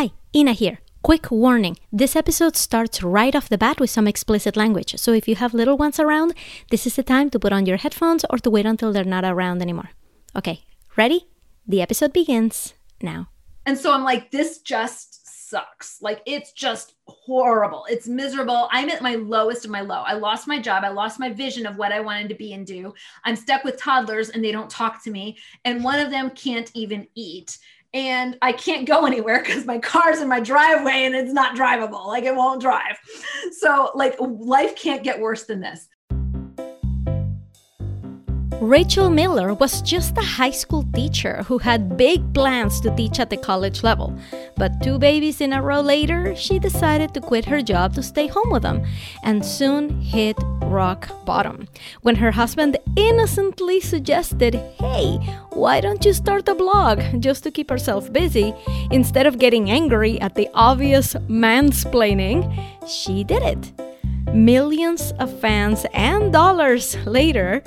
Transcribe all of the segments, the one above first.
Hi, Ina here. Quick warning, this episode starts right off the bat with some explicit language, so if you have little ones around, this is the time to put on your headphones or to wait until they're not around anymore. Okay, ready? The episode begins now. And so I'm like, this just sucks. Like, it's just horrible. It's miserable. I'm at my lowest of my low. I lost my job. I lost my vision of what I wanted to be and do. I'm stuck with toddlers and they don't talk to me. And one of them can't even eat. And I can't go anywhere because my car's in my driveway and it's not drivable. Like, it won't drive. So, like, life can't get worse than this. Rachel Miller was just a high school teacher who had big plans to teach at the college level. But 2 babies in a row later, she decided to quit her job to stay home with them and soon hit rock bottom when her husband innocently suggested, hey, why don't you start a blog just to keep herself busy? Instead of getting angry at the obvious mansplaining, she did it. Millions of fans and dollars later,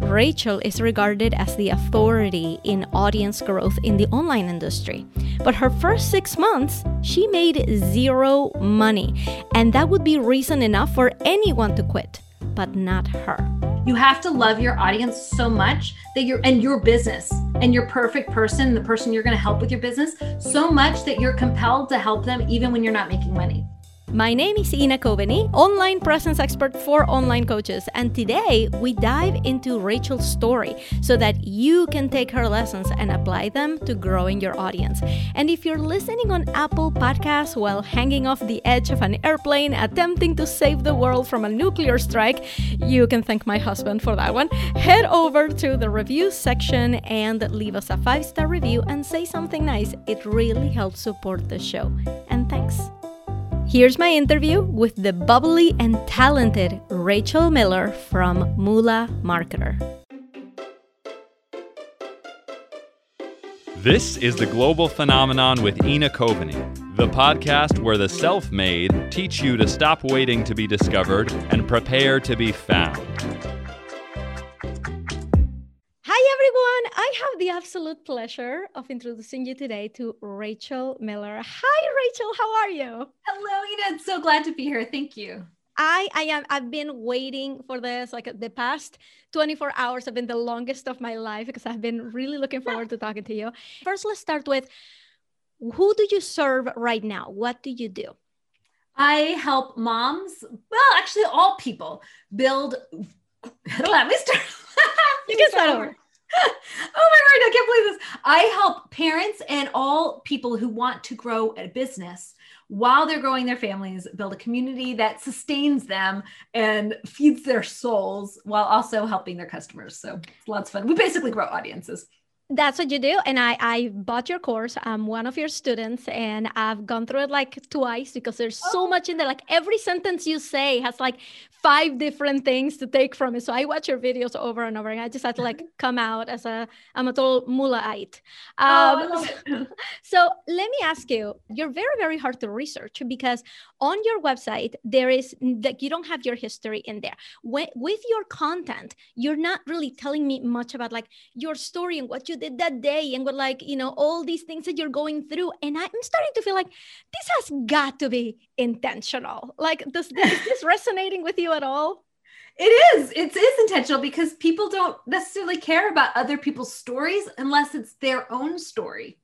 Rachel is regarded as the authority in audience growth in the online industry. But her first 6 months, she made zero money, and that would be reason enough for anyone to quit, but not her. You have to love your audience so much that your business and your perfect person, the person you're going to help with your business, so much that you're compelled to help them even when you're not making money. My name is Ina Coveney, online presence expert for online coaches, and today we dive into Rachel's story so that you can take her lessons and apply them to growing your audience. And if you're listening on Apple Podcasts while hanging off the edge of an airplane attempting to save the world from a nuclear strike, you can thank my husband for that one. Head over to the review section and leave us a 5-star review and say something nice. It really helps support the show. And thanks. Here's my interview with the bubbly and talented Rachel Miller from Moolah Marketer. This is The Global Phenomenon with Ina Coveney, the podcast where the self-made teach you to stop waiting to be discovered and prepare to be found. I have the absolute pleasure of introducing you today to Rachel Miller. Hi, Rachel. How are you? Hello, Ina. So glad to be here. Thank you. I am. I've been waiting for this. Like, the past 24 hours have been the longest of my life because I've been really looking forward to talking to you. First, let's start with, who do you serve right now? What do you do? I help moms, well, actually all people, build... Let me start. You can start over. Oh my God, I can't believe this. I help parents and all people who want to grow a business while they're growing their families, build a community that sustains them and feeds their souls while also helping their customers. So it's lots of fun. We basically grow audiences. That's what you do. And I bought your course. I'm one of your students and I've gone through it like twice because there's so much in there. Like, every sentence you say has like 5 different things to take from it. So I watch your videos over and over and I just had to like come out as I'm a total Moolahite. So let me ask you, you're very, very hard to research because on your website, there is like, you don't have your history in there. With your content, you're not really telling me much about like your story and what you did that day and what, like, you know, all these things that you're going through. And I'm starting to feel like this has got to be intentional. Like, is this resonating with you at all? It is intentional because people don't necessarily care about other people's stories unless it's their own story.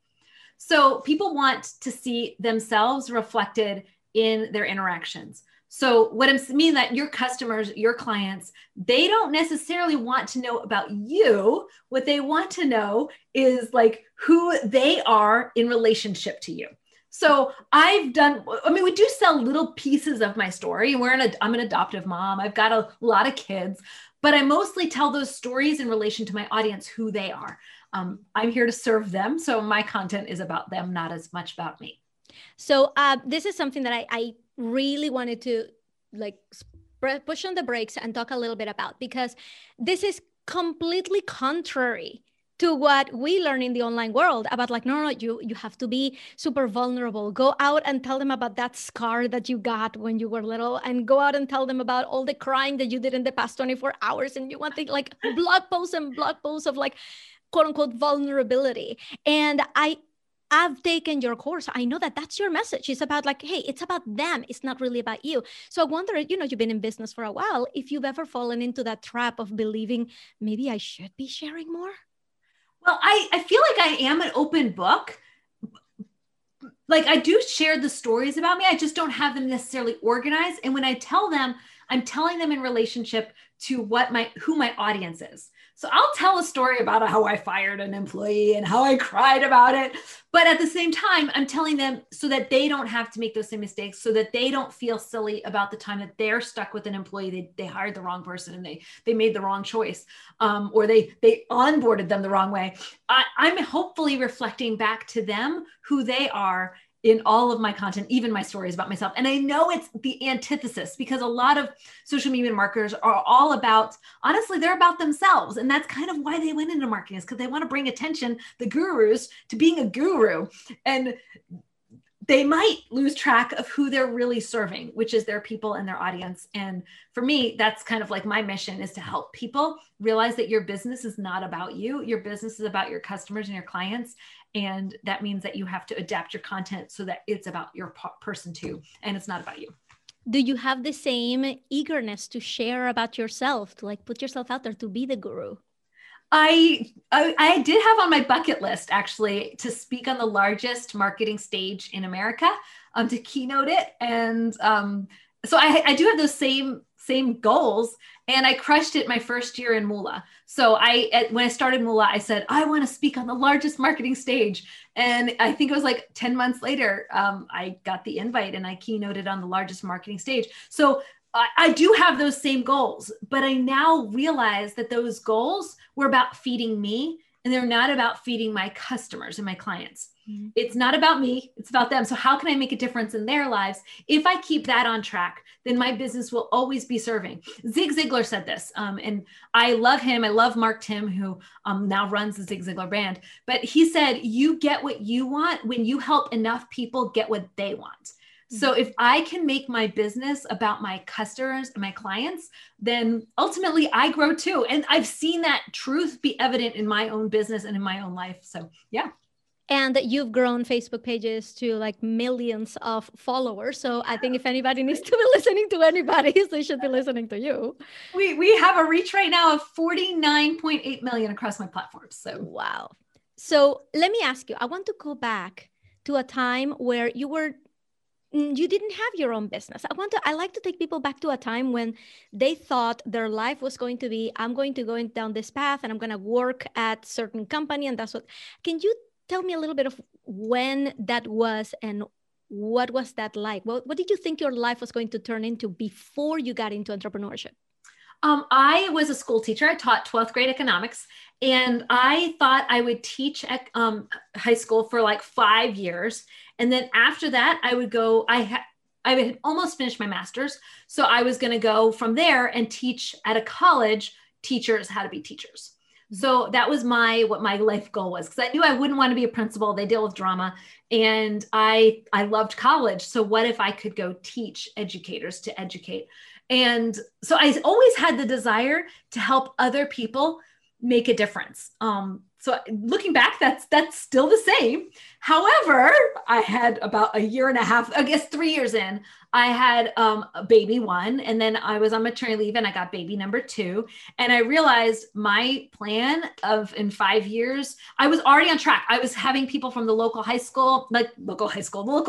So people want to see themselves reflected in their interactions. So what I mean that your customers, your clients, they don't necessarily want to know about you. What they want to know is like who they are in relationship to you. So we do sell little pieces of my story. I'm an adoptive mom. I've got a lot of kids, but I mostly tell those stories in relation to my audience, who they are. I'm here to serve them. So my content is about them, not as much about me. So this is something that I really wanted to like push on the brakes and talk a little bit about, because this is completely contrary to what we learn in the online world about like, no, you have to be super vulnerable. Go out and tell them about that scar that you got when you were little, and go out and tell them about all the crying that you did in the past 24 hours. And you want to like blog posts and blog posts of like, quote unquote, vulnerability. And I I've taken your course. I know that that's your message. It's about like, hey, it's about them. It's not really about you. So I wonder, you know, you've been in business for a while, if you've ever fallen into that trap of believing maybe I should be sharing more. Well, I feel like I am an open book. Like I do share the stories about me. I just don't have them necessarily organized. And when I tell them, I'm telling them in relationship to what who my audience is. So I'll tell a story about how I fired an employee and how I cried about it. But at the same time, I'm telling them so that they don't have to make those same mistakes, so that they don't feel silly about the time that they're stuck with an employee. They hired the wrong person and they made the wrong choice, or they onboarded them the wrong way. I'm hopefully reflecting back to them who they are in all of my content, even my stories about myself. And I know it's the antithesis because a lot of social media marketers are all about, honestly, they're about themselves. And that's kind of why they went into marketing, is because they want to bring attention, the gurus, to being a guru. And they might lose track of who they're really serving, which is their people and their audience. And for me, that's kind of like my mission, is to help people realize that your business is not about you. Your business is about your customers and your clients. And that means that you have to adapt your content so that it's about your person too, and it's not about you. Do you have the same eagerness to share about yourself, to like put yourself out there, to be the guru? I did have on my bucket list, actually, to speak on the largest marketing stage in America, to keynote it. And so I do have those same goals, and I crushed it my first year in Moolah. So when I started Moolah, I said, I want to speak on the largest marketing stage. And I think it was like 10 months later, I got the invite and I keynoted on the largest marketing stage. So I do have those same goals, but I now realize that those goals were about feeding me, and they're not about feeding my customers and my clients. Mm-hmm. It's not about me, it's about them. So how can I make a difference in their lives? If I keep that on track, then my business will always be serving. Zig Ziglar said this, and I love him. I love Mark Timm, who now runs the Zig Ziglar brand, but he said, you get what you want when you help enough people get what they want. So if I can make my business about my customers and my clients, then ultimately I grow too. And I've seen that truth be evident in my own business and in my own life. So yeah. And you've grown Facebook pages to like millions of followers. So I think if anybody needs to be listening to anybody, they should be listening to you. We have a reach right now of 49.8 million across my platforms. So wow. So let me ask you, I want to go back to a time where you didn't have your own business. I like to take people back to a time when they thought their life was going to be, I'm going to go down this path and I'm going to work at certain company. And that's what, can you tell me a little bit of when that was and what was that like? What did you think your life was going to turn into before you got into entrepreneurship? I was a school teacher. I taught 12th grade economics, and I thought I would teach at high school for like 5 years. And then after that, I would go, I had almost finished my master's. So I was going to go from there and teach at a college, teachers how to be teachers. So that was what my life goal was, because I knew I wouldn't want to be a principal. They deal with drama, and I loved college. So what if I could go teach educators to educate? And so I always had the desire to help other people make a difference. So looking back, that's still the same. However, I had about a year and a half, I guess 3 years in, I had a baby one, and then I was on maternity leave and I got baby number two. And I realized my plan of in 5 years, I was already on track. I was having people from the local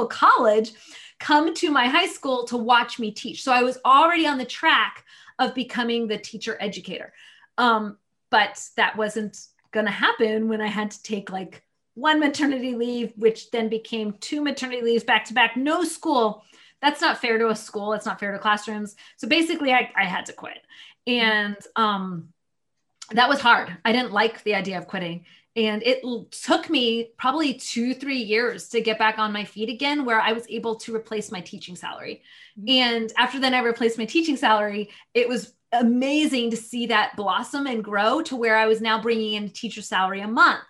college come to my high school to watch me teach. So I was already on the track of becoming the teacher educator. But that wasn't going to happen when I had to take like one maternity leave, which then became two maternity leaves back to back, no school. That's not fair to a school. That's not fair to classrooms. So basically I had to quit. And that was hard. I didn't like the idea of quitting. And it took me probably 2-3 years to get back on my feet again, where I was able to replace my teaching salary. Mm-hmm. And after then I replaced my teaching salary, it was amazing to see that blossom and grow to where I was now bringing in a teacher salary a month.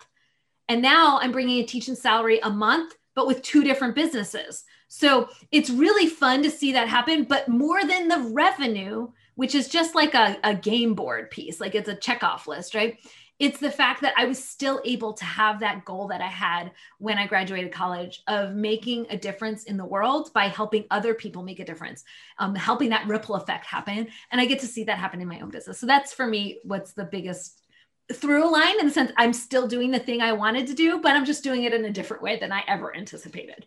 And now I'm bringing a teaching salary a month, but with two different businesses. So it's really fun to see that happen, but more than the revenue, which is just like a game board piece, like it's a checkoff list, right? It's the fact that I was still able to have that goal that I had when I graduated college of making a difference in the world by helping other people make a difference, helping that ripple effect happen. And I get to see that happen in my own business. So that's for me, what's the biggest through line, in the sense I'm still doing the thing I wanted to do, but I'm just doing it in a different way than I ever anticipated.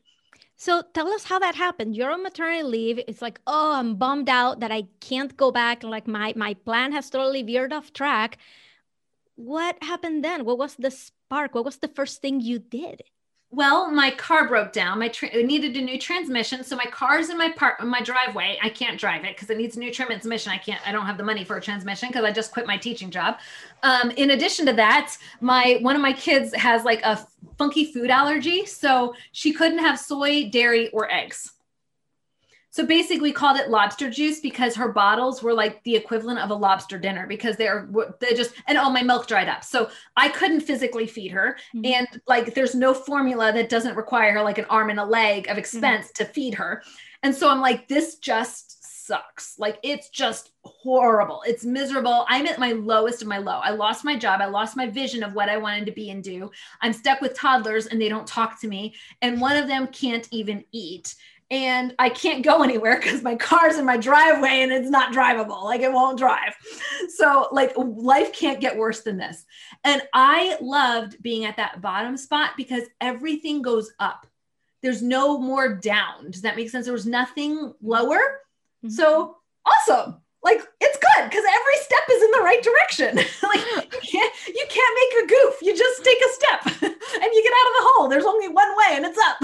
So tell us how that happened. You're on maternity leave. It's like, oh, I'm bummed out that I can't go back. Like my plan has totally veered off track. What happened then? What was the spark? What was the first thing you did? Well, my car broke down. It needed a new transmission. So my car's in my driveway. I can't drive it because it needs a new transmission. I don't have the money for a transmission because I just quit my teaching job. In addition to that, one of my kids has like a funky food allergy. So she couldn't have soy, dairy, or eggs. So basically we called it lobster juice because her bottles were like the equivalent of a lobster dinner because and all my milk dried up. So I couldn't physically feed her. Mm-hmm. And like, there's no formula that doesn't require like an arm and a leg of expense mm-hmm. to feed her. And so I'm like, this just sucks. Like, it's just horrible. It's miserable. I'm at my lowest of my low. I lost my job. I lost my vision of what I wanted to be and do. I'm stuck with toddlers and they don't talk to me. And one of them can't even eat. And I can't go anywhere because my car's in my driveway and it's not drivable. Like, it won't drive. So like, life can't get worse than this. And I loved being at that bottom spot because everything goes up. There's no more down. Does that make sense? There was nothing lower. Mm-hmm. So awesome. Like, it's good because every step is in the right direction. Like, you can't make a goof. You just take a step and you get out of the hole. There's only one way and it's up.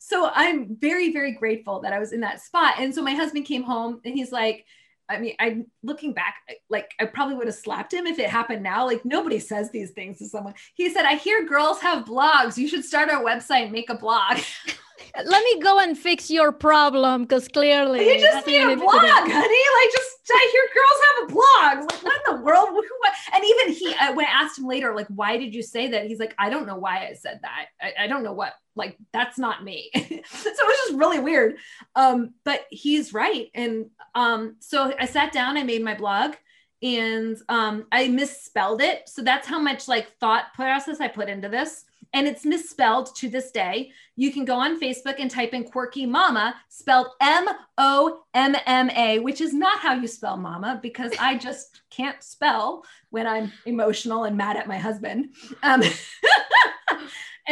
So I'm very, very grateful that I was in that spot. And so my husband came home and he's like, I mean, I'm looking back, like, I probably would have slapped him if it happened now. Like, nobody says these things to someone. He said, I hear girls have blogs. You should start our website and make a blog. Let me go and fix your problem, because clearly you just need a blog, honey. Like, just, I hear girls have a blog. Like, what in the world? And even when I asked him later, like, why did you say that? He's like, I don't know why I said that. I don't know what, like, that's not me. So it was just really weird. But he's right. And so I sat down, I made my blog, and I misspelled it. So that's how much like thought process I put into this. And it's misspelled to this day. You can go on Facebook and type in quirky mama, spelled MOMMA, which is not how you spell mama, because I just can't spell when I'm emotional and mad at my husband.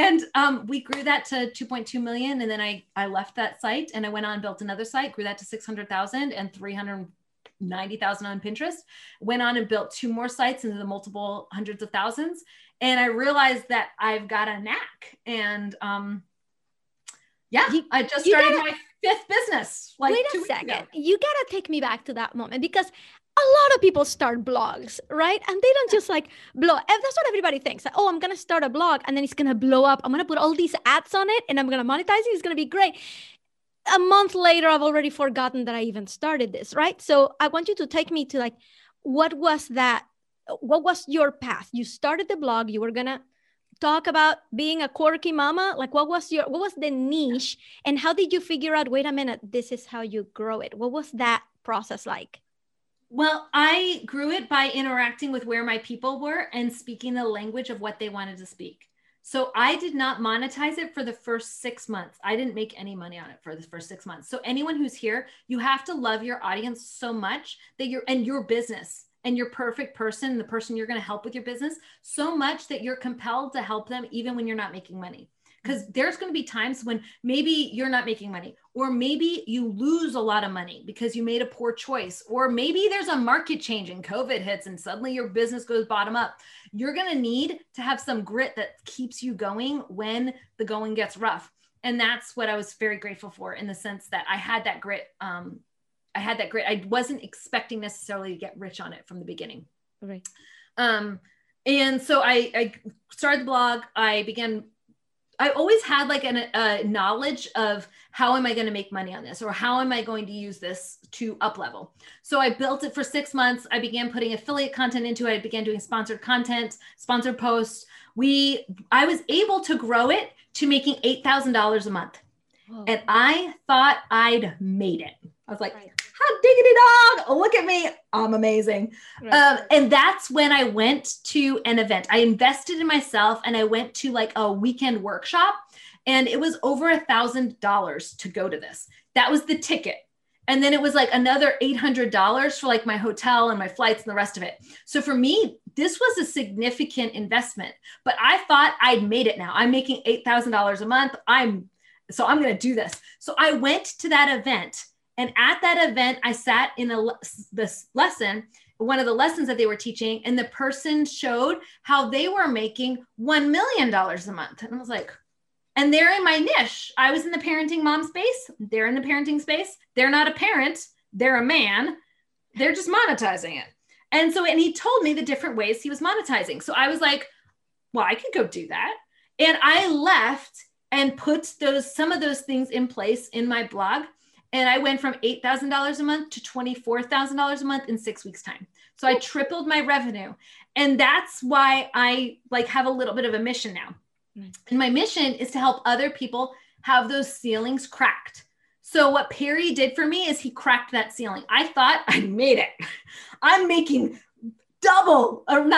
And we grew that to 2.2 million. And then I left that site and I went on, built another site, grew that to 600,000 and 390,000 on Pinterest, went on and built two more sites into the multiple hundreds of thousands. And I realized that I've got a knack, and I just started my fifth business. Like, wait a second, you gotta take me back to that moment, because a lot of people start blogs, right? And they don't just like blow. That's what everybody thinks. Like, oh, I'm gonna start a blog and then it's gonna blow up. I'm gonna put all these ads on it and I'm gonna monetize it. It's gonna be great. A month later, I've already forgotten that I even started this, right? So I want you to take me to like, what was that? What was your path? You started the blog, you were going to talk about being a quirky mama. Like, what was the niche, and how did you figure out, wait a minute, this is how you grow it? What was that process like? Well, I grew it by interacting with where my people were and speaking the language of what they wanted to speak. So I did not monetize it for the first 6 months. I didn't make any money on it for the first 6 months. So anyone who's here, you have to love your audience so much that your business and your perfect person, the person you're going to help with your business, so much that you're compelled to help them even when you're not making money. Because there's going to be times when maybe you're not making money, or maybe you lose a lot of money because you made a poor choice, or maybe there's a market change and COVID hits and suddenly your business goes bottom up. You're going to need to have some grit that keeps you going when the going gets rough. And that's what I was very grateful for, in the sense that I had that grit. I wasn't expecting necessarily to get rich on it from the beginning. Right. And so I started the blog. I always had like a knowledge of, how am I going to make money on this, or how am I going to use this to up level? So I built it for 6 months. I began putting affiliate content into it. I began doing sponsored content, sponsored posts. I was able to grow it to making $8,000 a month. Whoa. And I thought I'd made it. I was like, right. Ha, diggity dog, look at me, I'm amazing. Right. And that's when I went to an event. I invested in myself and I went to like a weekend workshop, and it was over $1,000 to go to this. That was the ticket. And then it was like another $800 for like my hotel and my flights and the rest of it. So for me, this was a significant investment, but I thought I'd made it now. I'm making $8,000 a month. So I'm going to do this. So I went to that event, and at that event, I sat in this lesson, one of the lessons that they were teaching, and the person showed how they were making $1 million a month. And I was like, and they're in my niche. I was in the parenting mom space. They're in the parenting space. They're not a parent. They're a man. They're just monetizing it. And so, and he told me the different ways he was monetizing. So I was like, well, I could go do that. And I left and put some of those things in place in my blog. And I went from $8,000 a month to $24,000 a month in 6 weeks' time. So I tripled my revenue. And that's why I like have a little bit of a mission now. And my mission is to help other people have those ceilings cracked. So what Perry did for me is he cracked that ceiling. I thought I made it. I'm making more than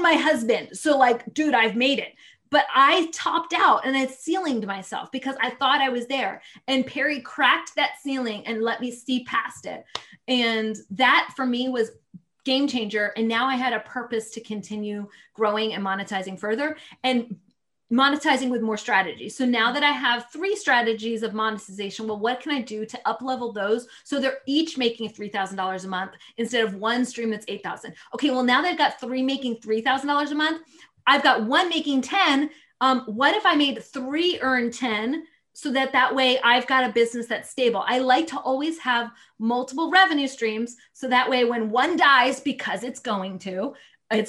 my husband. So like, dude, I've made it. But I topped out and I ceilinged myself because I thought I was there. And Perry cracked that ceiling and let me see past it. And that for me was game changer. And now I had a purpose to continue growing and monetizing further and monetizing with more strategies. So now that I have 3 strategies of monetization, well, what can I do to up-level those? So they're each making $3,000 a month instead of one stream that's $8,000. Okay. Well, now they've got 3 making $3,000 a month. I've got 1 making 10. What if I made 3 earn 10 so that way I've got a business that's stable? I like to always have multiple revenue streams. So that way when one dies, because it's going to, I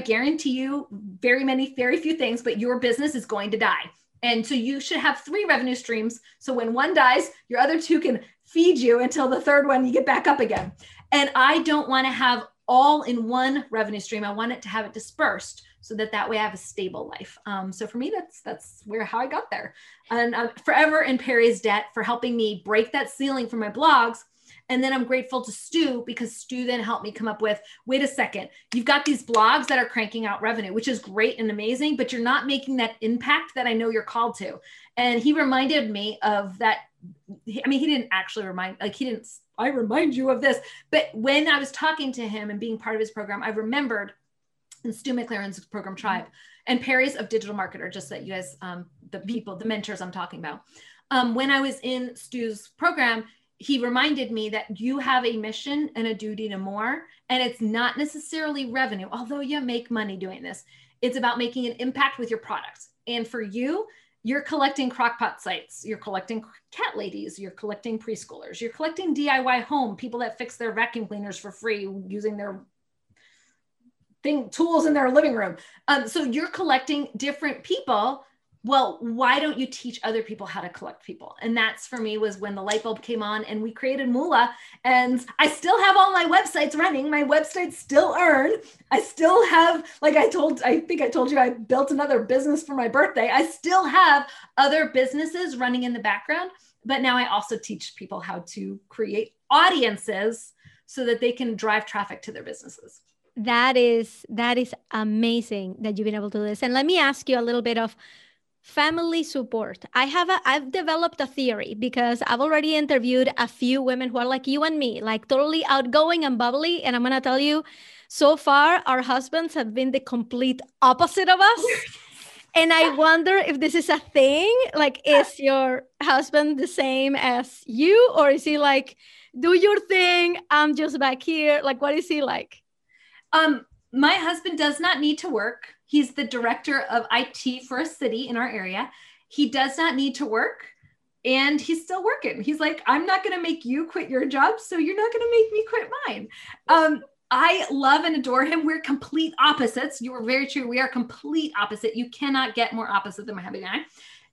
guarantee you very few things, but your business is going to die. And so you should have 3 revenue streams. So when one dies, your other 2 can feed you until the 3rd one, you get back up again. And I don't want to have all in one revenue stream. I want it to have it dispersed. So that way I have a stable life. So for me, that's how I got there. And I'm forever in Perry's debt for helping me break that ceiling for my blogs. And then I'm grateful to Stu, because Stu then helped me come up with, wait a second, you've got these blogs that are cranking out revenue, which is great and amazing, but you're not making that impact that I know you're called to. And he reminded me of that. I mean, I remind you of this, but when I was talking to him and being part of his program, I remembered and Stu McLaren's program Tribe and Perry's of Digital Marketer, just that you guys, the mentors I'm talking about. When I was in Stu's program, he reminded me that you have a mission and a duty to more, and it's not necessarily revenue, although you make money doing this. It's about making an impact with your product. And for you, you're collecting crockpot sites, you're collecting cat ladies, you're collecting preschoolers, you're collecting DIY home, people that fix their vacuum cleaners for free using their tools in their living room. So you're collecting different people. Well, why don't you teach other people how to collect people? And that's for me was when the light bulb came on and we created Moolah, and I still have all my websites running. My websites still earn. I still have, I think I told you, I built another business for my birthday. I still have other businesses running in the background, but now I also teach people how to create audiences so that they can drive traffic to their businesses. That is amazing that you've been able to do this. And let me ask you a little bit of family support. I've developed a theory, because I've already interviewed a few women who are like you and me, like totally outgoing and bubbly. And I'm going to tell you, so far, our husbands have been the complete opposite of us. And I wonder if this is a thing, like, is your husband the same as you? Or is he like, do your thing, I'm just back here? Like, what is he like? My husband does not need to work. He's the director of IT for a city in our area. He does not need to work, and he's still working. He's like, I'm not going to make you quit your job, so you're not going to make me quit mine. I love and adore him. We're complete opposites. You are very true. We are complete opposite. You cannot get more opposite than my hubby and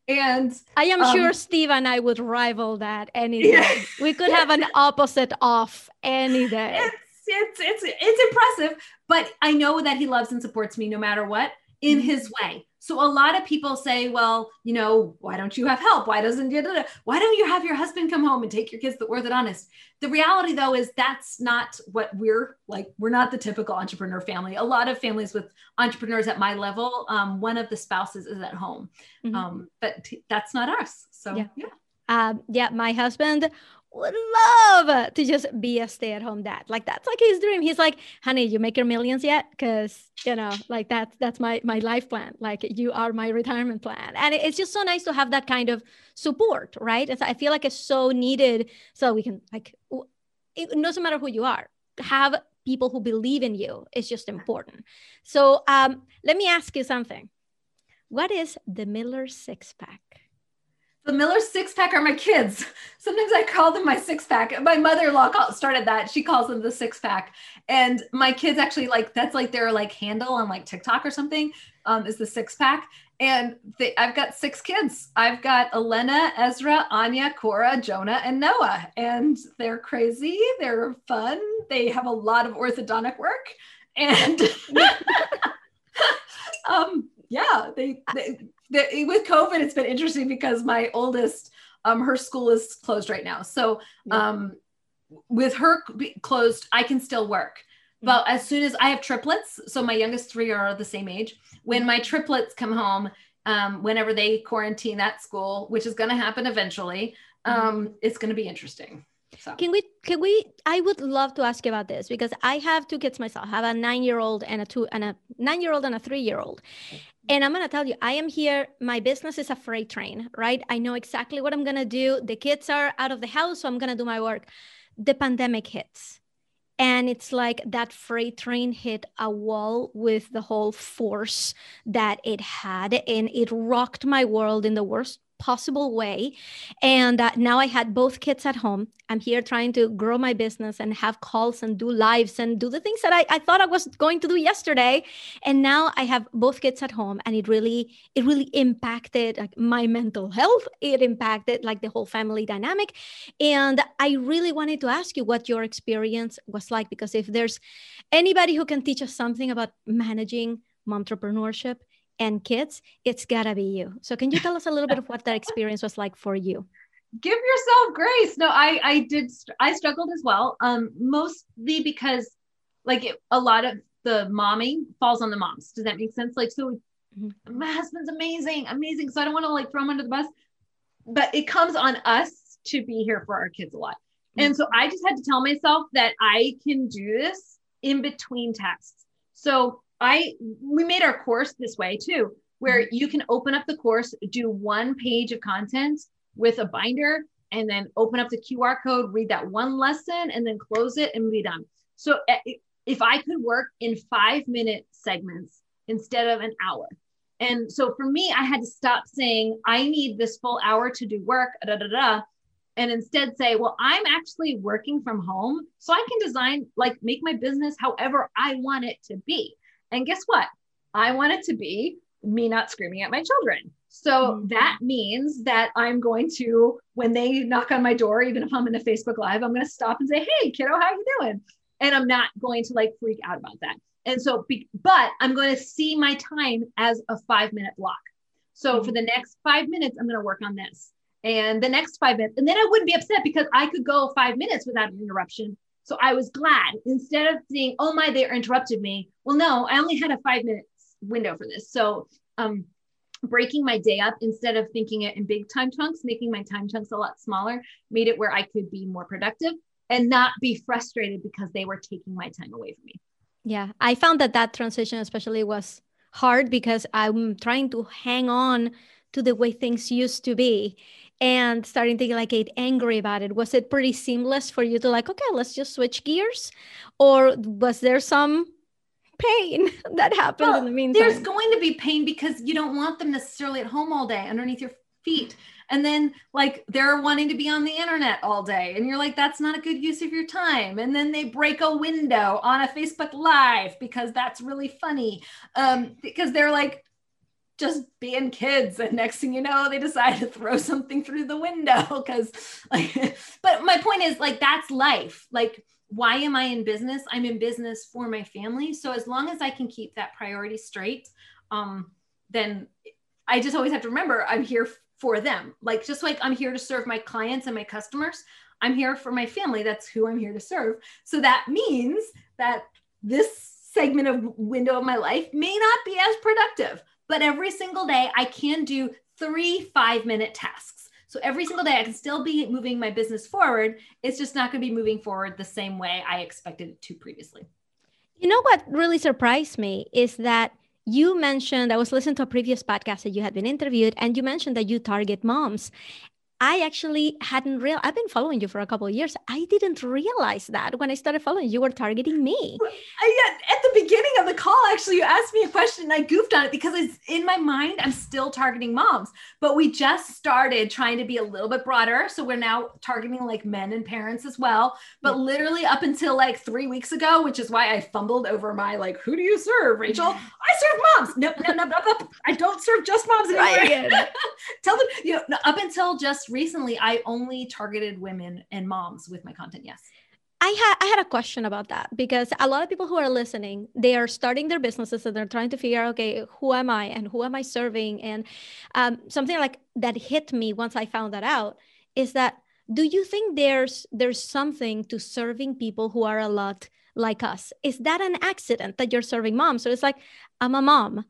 I. And I am sure Steve and I would rival that any day. Yeah. We could have an opposite off any day. It's impressive, but I know that he loves and supports me no matter what. in his way. So a lot of people say, well, you know, why don't you have help? Why don't you have your husband come home and take your kids to the orthodontist? The reality though, is that's not what we're like. We're not the typical entrepreneur family. A lot of families with entrepreneurs at my level, one of the spouses is at home, but that's not us. So yeah, my husband would love to just be a stay-at-home dad. Like that's like his dream. He's like, honey, you make your millions yet? Because you know, like that's my life plan. Like you are my retirement plan. And it's just so nice to have that kind of support, right? It's, I feel like it's so needed. So we can like, it doesn't matter who you are, have people who believe in you. It's just important. So let me ask you something. What is the Miller six pack? The Miller six pack are my kids. Sometimes I call them my six pack. My mother-in-law started that. She calls them the six pack. And my kids actually like, that's like their like handle on like TikTok or something, is the six pack. And I've got six kids. I've got Elena, Ezra, Anya, Cora, Jonah, and Noah. And they're crazy. They're fun. They have a lot of orthodontic work. And with COVID, it's been interesting because my oldest, her school is closed right now. So with her closed, I can still work. But as soon as I have triplets, so my youngest three are the same age. When my triplets come home, whenever they quarantine at school, which is going to happen eventually, it's going to be interesting. So. Can we, I would love to ask you about this because I have two kids myself. I have a 9-year-old and a 9-year-old and a 3-year-old. And I'm going to tell you, I am here. My business is a freight train, right? I know exactly what I'm going to do. The kids are out of the house, so I'm going to do my work. The pandemic hits. And it's like that freight train hit a wall with the whole force that it had. And it rocked my world in the worst possible way. And now I had both kids at home. I'm here trying to grow my business and have calls and do lives and do the things that I thought I was going to do yesterday. And now I have both kids at home, and it really impacted like my mental health. It impacted like the whole family dynamic. And I really wanted to ask you what your experience was like, because if there's anybody who can teach us something about managing momtrepreneurship and kids, it's gotta be you. So can you tell us a little bit of what that experience was like for you? Give yourself grace. No, I struggled as well. Mostly because like a lot of the momming falls on the moms. Does that make sense? Like, so my husband's amazing. So I don't want to like throw him under the bus, but it comes on us to be here for our kids a lot. And so I just had to tell myself that I can do this in between tasks. So we made our course this way too, where you can open up the course, do one page of content with a binder, and then open up the QR code, read that one lesson, and then close it and be done. So if I could work in 5-minute segments instead of an hour. And so for me, I had to stop saying, I need this full hour to do work, and instead say, well, I'm actually working from home, so I can design, like make my business however I want it to be. And guess what? I want it to be me not screaming at my children. So that means that I'm going to, when they knock on my door, even if I'm in a Facebook Live, I'm going to stop and say, hey, kiddo, how you doing? And I'm not going to like freak out about that. And so, but I'm going to see my time as a 5-minute block. So for the next 5 minutes, I'm going to work on this, and the next 5 minutes. And then I wouldn't be upset because I could go 5 minutes without an interruption. So I was glad, instead of saying, oh my, they interrupted me. Well, no, I only had a 5-minute window for this. So breaking my day up, instead of thinking it in big time chunks, making my time chunks a lot smaller, made it where I could be more productive and not be frustrated because they were taking my time away from me. Yeah, I found that transition especially was hard because I'm trying to hang on to the way things used to be. And starting to get angry about it. Was it pretty seamless for you to okay, let's just switch gears? Or was there some pain that happened in the meantime? There's going to be pain because you don't want them necessarily at home all day underneath your feet. And then they're wanting to be on the internet all day. And you're like, that's not a good use of your time. And then they break a window on a Facebook Live because that's really funny. Because they're just being kids, and next thing you know, they decide to throw something through the window but my point is that's life. Why am I in business? I'm in business for my family. So as long as I can keep that priority straight, then I just always have to remember I'm here for them. Like, just like I'm here to serve my clients and my customers, I'm here for my family. That's who I'm here to serve. So that means that this segment of window of my life may not be as productive, but every single day I can do 3 5-minute tasks. So every single day I can still be moving my business forward. It's just not going to be moving forward the same way I expected it to previously. You know what really surprised me is that you mentioned, I was listening to a previous podcast that you had been interviewed, and you mentioned that you target moms. I actually hadn't realized, I've been following you for a couple of years. I didn't realize that when I started following you, you were targeting me. At the beginning of the call, actually, you asked me a question and I goofed on it because it's in my mind, I'm still targeting moms, but we just started trying to be a little bit broader. So we're now targeting like men and parents as well, but literally up until like 3 weeks ago, which is why I fumbled over my, like, who do you serve, Rachel? I serve moms. No. I don't serve just moms anymore. Right. Tell them, you know, up until just recently, I only targeted women and moms with my content. Yes. I had a question about that because a lot of people who are listening, they are starting their businesses and they're trying to figure out, okay, who am I and who am I serving? And something like that hit me once I found that out is that, do you think there's something to serving people who are a lot like us? Is that an accident that you're serving moms? So it's like, I'm a mom.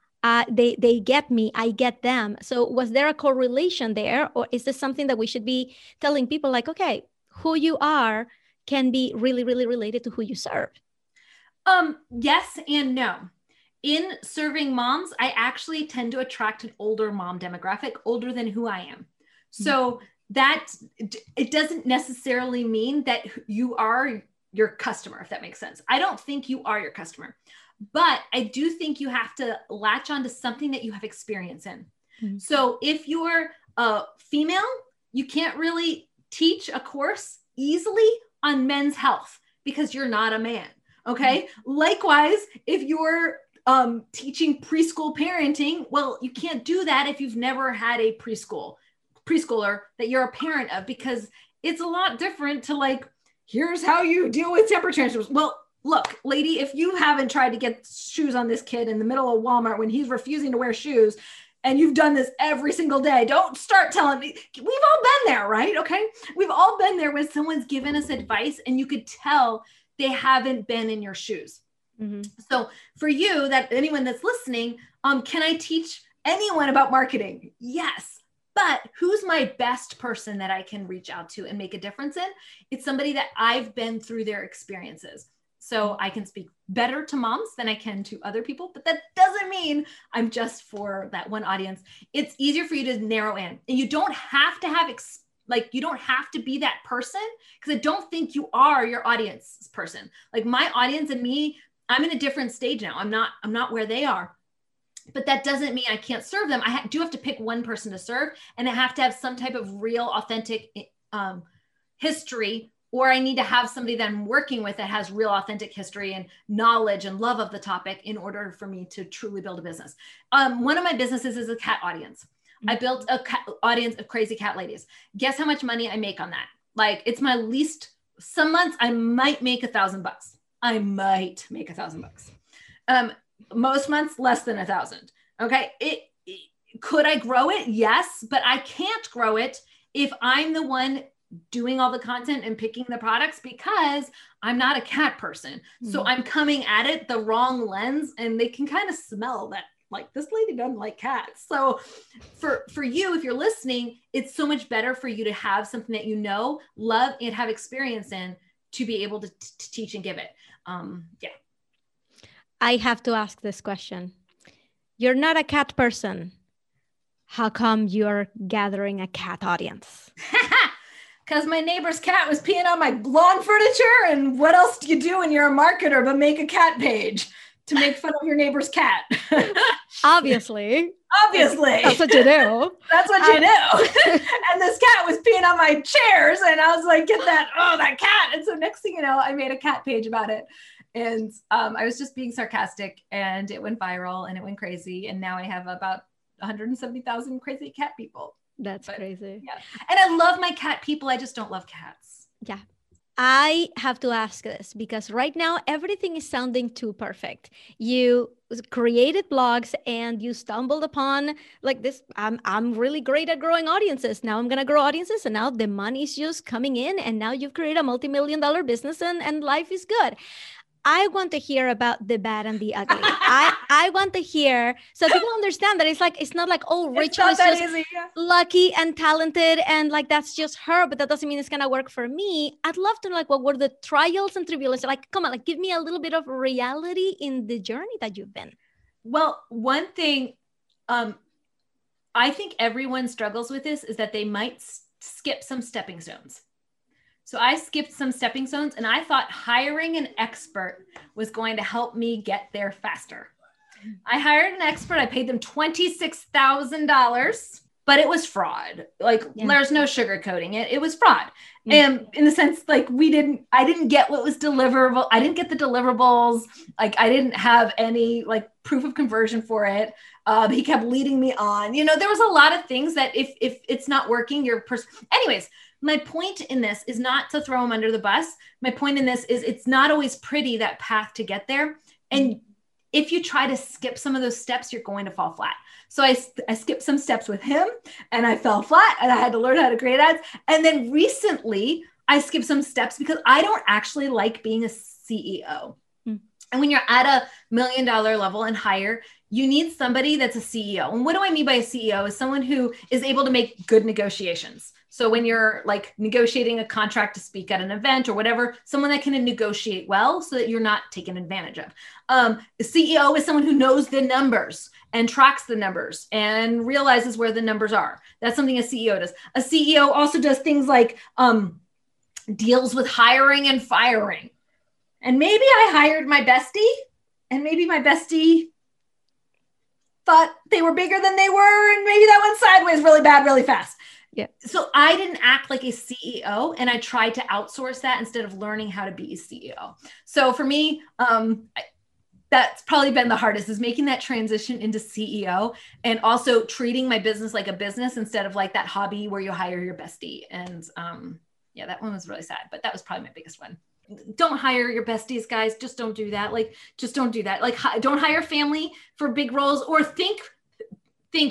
They get me, I get them. So was there a correlation there? Or is this something that we should be telling people, like, okay, who you are can be really, really related to who you serve? Yes and no. In serving moms, I actually tend to attract an older mom demographic, older than who I am. So that it doesn't necessarily mean that you are your customer, if that makes sense. I don't think you are your customer. But I do think you have to latch on to something that you have experience in. Mm-hmm. So if you're a female, you can't really teach a course easily on men's health because you're not a man. Okay. Mm-hmm. Likewise, if you're teaching preschool parenting, well, you can't do that if you've never had a preschooler that you're a parent of, because it's a lot different to, like, here's how you deal with temper tantrums. Well, look, lady, if you haven't tried to get shoes on this kid in the middle of Walmart when he's refusing to wear shoes, and you've done this every single day, don't start telling me. We've all been there, right? Okay. We've all been there when someone's given us advice and you could tell they haven't been in your shoes. Mm-hmm. So for you, that anyone that's listening, can I teach anyone about marketing? Yes. But who's my best person that I can reach out to and make a difference in? It's somebody that I've been through their experiences. So I can speak better to moms than I can to other people, but that doesn't mean I'm just for that one audience. It's easier for you to narrow in, and you don't have to have, you don't have to be that person, because I don't think you are your audience person. Like, my audience and me, I'm in a different stage now. I'm not where they are, but that doesn't mean I can't serve them. I do have to pick one person to serve, and I have to have some type of real, authentic history, or I need to have somebody that I'm working with that has real authentic history and knowledge and love of the topic in order for me to truly build a business. One of my businesses is a cat audience. Mm-hmm. I built a cat audience of crazy cat ladies. Guess how much money I make on that? Like, it's my least, some months I might make $1,000. I might make $1,000. Most months, less than 1,000. Okay. Could I grow it? Yes, but I can't grow it if I'm the one doing all the content and picking the products, because I'm not a cat person. So I'm coming at it the wrong lens, and they can kind of smell that, like, this lady doesn't like cats. So for you, if you're listening, it's so much better for you to have something that you know, love, and have experience in to be able to teach and give it. Yeah. I have to ask this question. You're not a cat person. How come you're gathering a cat audience? Because my neighbor's cat was peeing on my lawn furniture, and what else do you do when you're a marketer but make a cat page to make fun of your neighbor's cat? Obviously. That's what you do. That's what you do. And this cat was peeing on my chairs, and I was like, get that, that cat. And so next thing you know, I made a cat page about it. And I was just being sarcastic, and it went viral, and it went crazy. And now I have about 170,000 crazy cat people. That's crazy. Yeah. And I love my cat people. I just don't love cats. Yeah. I have to ask this because right now everything is sounding too perfect. You created blogs and you stumbled upon like this. I'm really great at growing audiences. Now I'm going to grow audiences, and now the money's just coming in, and now you've created a multi-million-dollar business, and life is good. I want to hear about the bad and the ugly. I want to hear, so people understand that it's not like, oh, Rachel is just easy, lucky and talented, and like that's just her, but that doesn't mean it's gonna work for me. I'd love to know what were the trials and tribulations? Like, come on, like give me a little bit of reality in the journey that you've been. Well, one thing I think everyone struggles with this is that they might skip some stepping stones. So I skipped some stepping stones, and I thought hiring an expert was going to help me get there faster. I hired an expert. I paid them $26,000, but it was fraud. Like There's no sugarcoating it. It was fraud. Yeah. And in the sense, like I didn't get what was deliverable. I didn't get the deliverables. Like I didn't have any like proof of conversion for it. He kept leading me on, there was a lot of things that if it's not working, anyways, my point in this is not to throw them under the bus. My point in this is it's not always pretty, that path to get there. And if you try to skip some of those steps, you're going to fall flat. So I skipped some steps with him, and I fell flat, and I had to learn how to create ads. And then recently I skipped some steps because I don't actually like being a CEO. Mm. And when you're at $1 million level and higher, you need somebody that's a CEO. And what do I mean by a CEO? Is someone who is able to make good negotiations. So when you're like negotiating a contract to speak at an event or whatever, someone that can negotiate well so that you're not taken advantage of. A CEO is someone who knows the numbers and tracks the numbers and realizes where the numbers are. That's something a CEO does. A CEO also does things like deals with hiring and firing. And maybe I hired my bestie, and maybe my bestie thought they were bigger than they were. And maybe that went sideways really bad, really fast. Yeah. So I didn't act like a CEO, and I tried to outsource that instead of learning how to be a CEO. So for me, that's probably been the hardest, is making that transition into CEO, and also treating my business like a business instead of like that hobby where you hire your bestie. And that one was really sad, but that was probably my biggest one. Don't hire your besties, guys. Just don't do that. Like, just don't do that. Like, don't hire family for big roles, or think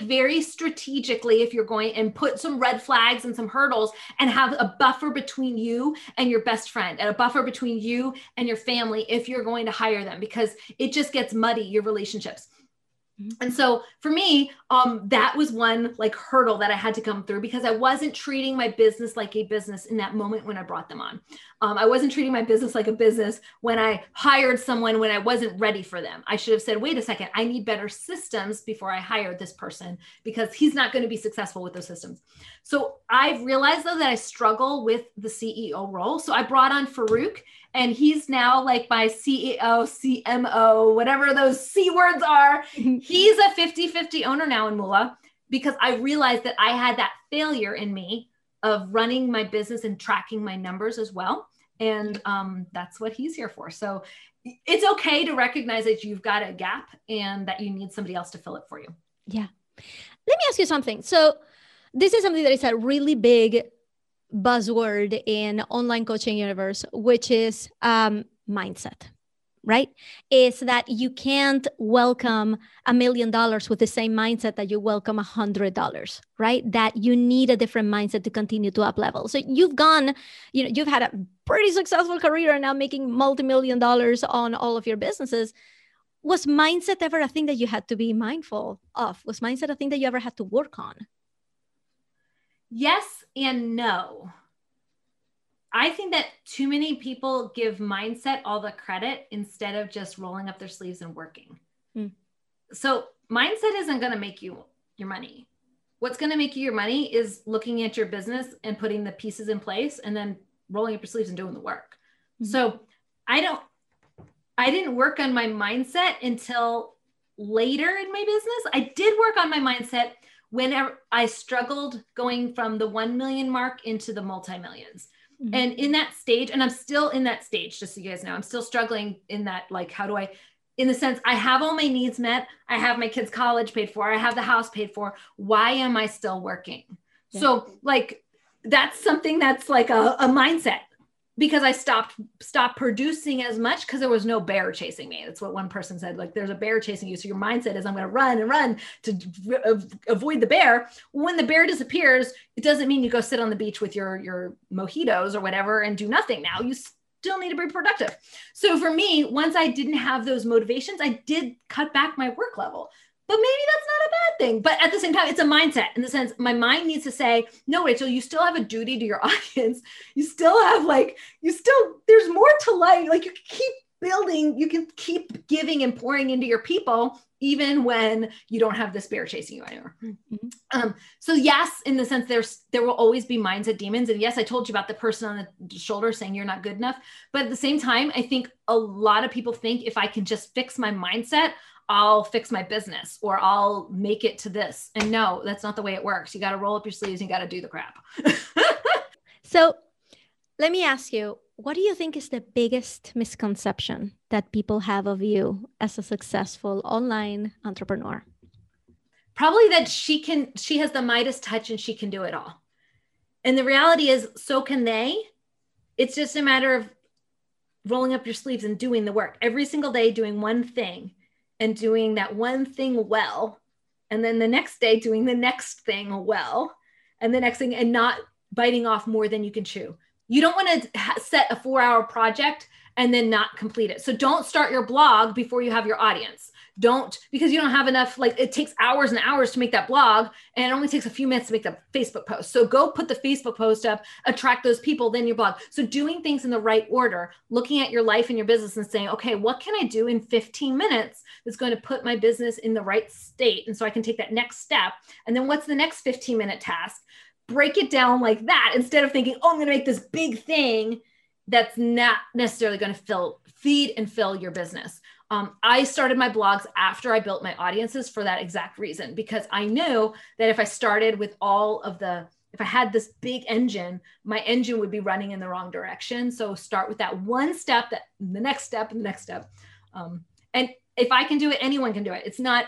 very strategically if you're going, and put some red flags and some hurdles, and have a buffer between you and your best friend, and a buffer between you and your family if you're going to hire them, because it just gets muddy, your relationships. Mm-hmm. And so for me, that was one like hurdle that I had to come through, because I wasn't treating my business like a business in that moment when I brought them on. I wasn't treating my business like a business when I hired someone when I wasn't ready for them. I should have said, wait a second, I need better systems before I hire this person, because he's not going to be successful with those systems. So I've realized though that I struggle with the CEO role. So I brought on Farouk, and he's now like my CEO, CMO, whatever those C words are. He's a 50-50 owner now in Moolah, because I realized that I had that failure in me of running my business and tracking my numbers as well. And that's what he's here for. So it's okay to recognize that you've got a gap and that you need somebody else to fill it for you. Yeah. Let me ask you something. So this is something that is a really big buzzword in online coaching universe, which is mindset, right? Is that you can't welcome $1 million with the same mindset that you welcome $100, right? That you need a different mindset to continue to up level. So you've had a pretty successful career and now making multi-million dollars on all of your businesses. Was mindset ever a thing that you had to be mindful of? Was mindset a thing that you ever had to work on? Yes and no. I think that too many people give mindset all the credit instead of just rolling up their sleeves and working. Mm. So mindset isn't going to make you your money. What's going to make you your money is looking at your business and putting the pieces in place and then rolling up your sleeves and doing the work. Mm-hmm. So I didn't work on my mindset until later in my business. I did work on my mindset whenever I struggled going from the 1 million mark into the multi-millions. Mm-hmm. And in that stage, and I'm still in that stage, just so you guys know, I'm still struggling in that, like, how do I, in the sense, I have all my needs met. I have my kids' college paid for. I have the house paid for. Why am I still working? Yeah. So like, that's something that's like a mindset. because I stopped producing as much because there was no bear chasing me. That's what one person said, like, there's a bear chasing you. So your mindset is, I'm going to run and run to avoid the bear. When the bear disappears, it doesn't mean you go sit on the beach with your mojitos or whatever and do nothing. Now you still need to be productive. So for me, once I didn't have those motivations, I did cut back my work level. But maybe that's not a bad thing. But at the same time, it's a mindset in the sense my mind needs to say, no, Rachel, you still have a duty to your audience. You still have there's more to life. Like, you keep building, you can keep giving and pouring into your people, even when you don't have this bear chasing you anymore. Mm-hmm. So yes, in the sense there will always be mindset demons. And yes, I told you about the person on the shoulder saying you're not good enough. But at the same time, I think a lot of people think if I can just fix my mindset, I'll fix my business or I'll make it to this. And no, that's not the way it works. You got to roll up your sleeves and you got to do the crap. So let me ask you, what do you think is the biggest misconception that people have of you as a successful online entrepreneur? Probably that she has the Midas touch and she can do it all. And the reality is, so can they. It's just a matter of rolling up your sleeves and doing the work every single day, doing one thing. And doing that one thing well, and then the next day doing the next thing well, and the next thing, and not biting off more than you can chew. You don't want to set a 4-hour project and then not complete it. So don't start your blog before you have your audience. Don't, because you don't have enough, like, it takes hours and hours to make that blog, and it only takes a few minutes to make the Facebook post. So go put the Facebook post up, attract those people, then your blog. So doing things in the right order, looking at your life and your business and saying, okay, what can I do in 15 minutes that's going to put my business in the right state? And so I can take that next step. And then what's the next 15-minute task? Break it down like that, instead of thinking, oh, I'm going to make this big thing that's not necessarily going to feed and fill your business. I started my blogs after I built my audiences for that exact reason, because I knew that if I started with if I had this big engine, my engine would be running in the wrong direction. So start with that one step, that the next step and the next step. And if I can do it, anyone can do it. It's not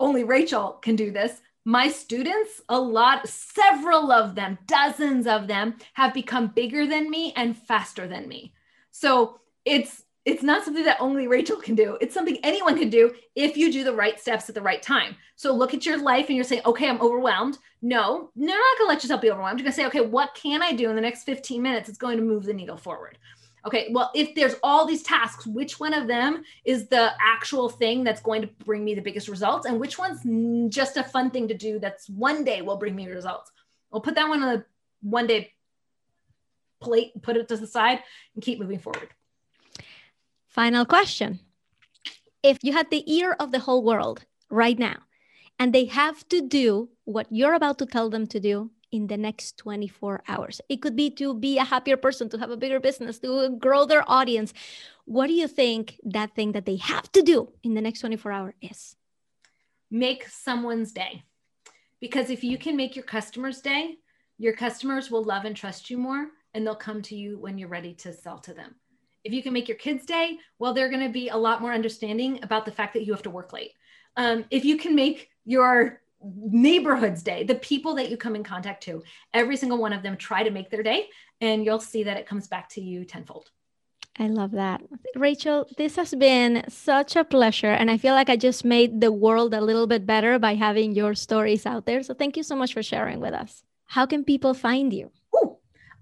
only Rachel can do this. My students, several of them, dozens of them have become bigger than me and faster than me. So it's not something that only Rachel can do. It's something anyone can do if you do the right steps at the right time. So look at your life and you're saying, okay, I'm overwhelmed. No, you're not going to let yourself be overwhelmed. You're going to say, okay, what can I do in the next 15 minutes? It's going to move the needle forward. Okay, well, if there's all these tasks, which one of them is the actual thing that's going to bring me the biggest results? And which one's just a fun thing to do that's one day will bring me results? We'll put that one on the one day plate, put it to the side, and keep moving forward. Final question. If you had the ear of the whole world right now, and they have to do what you're about to tell them to do in the next 24 hours, it could be to be a happier person, to have a bigger business, to grow their audience. What do you think that thing that they have to do in the next 24 hours is? Make someone's day. Because if you can make your customer's day, your customers will love and trust you more, and they'll come to you when you're ready to sell to them. If you can make your kids' day, well, they're going to be a lot more understanding about the fact that you have to work late. If you can make your neighborhood's day, the people that you come in contact to, every single one of them, try to make their day, and you'll see that it comes back to you tenfold. I love that. Rachel, this has been such a pleasure. And I feel like I just made the world a little bit better by having your stories out there. So thank you so much for sharing with us. How can people find you?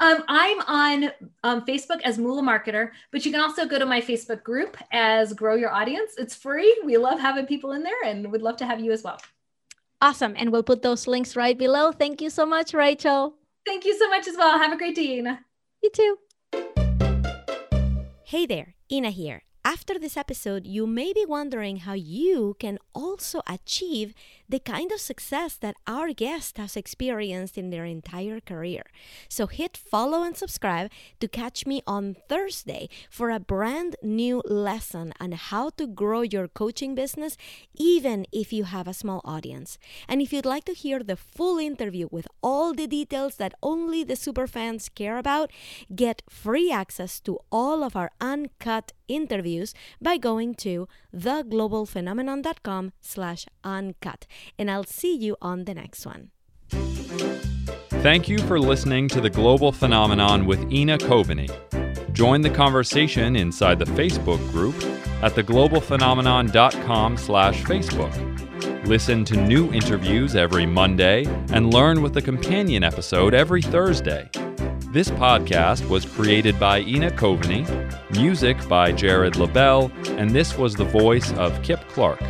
I'm on Facebook as Moolah Marketer, but you can also go to my Facebook group as Grow Your Audience. It's free. We love having people in there and would love to have you as well. Awesome. And we'll put those links right below. Thank you so much, Rachel. Thank you so much as well. Have a great day, Ina. You too. Hey there, Ina here. After this episode, you may be wondering how you can also achieve the kind of success that our guest has experienced in their entire career. So hit follow and subscribe to catch me on Thursday for a brand new lesson on how to grow your coaching business, even if you have a small audience. And if you'd like to hear the full interview with all the details that only the superfans care about, get free access to all of our uncut interviews by going to theglobalphenomenon.com/uncut. And I'll see you on the next one. Thank you for listening to The Global Phenomenon with Ina Coveney. Join the conversation inside the Facebook group at theglobalphenomenon.com/Facebook. Listen to new interviews every Monday and learn with the companion episode every Thursday. This podcast was created by Ina Coveney, music by Jared Lebel, and this was the voice of Kip Clark.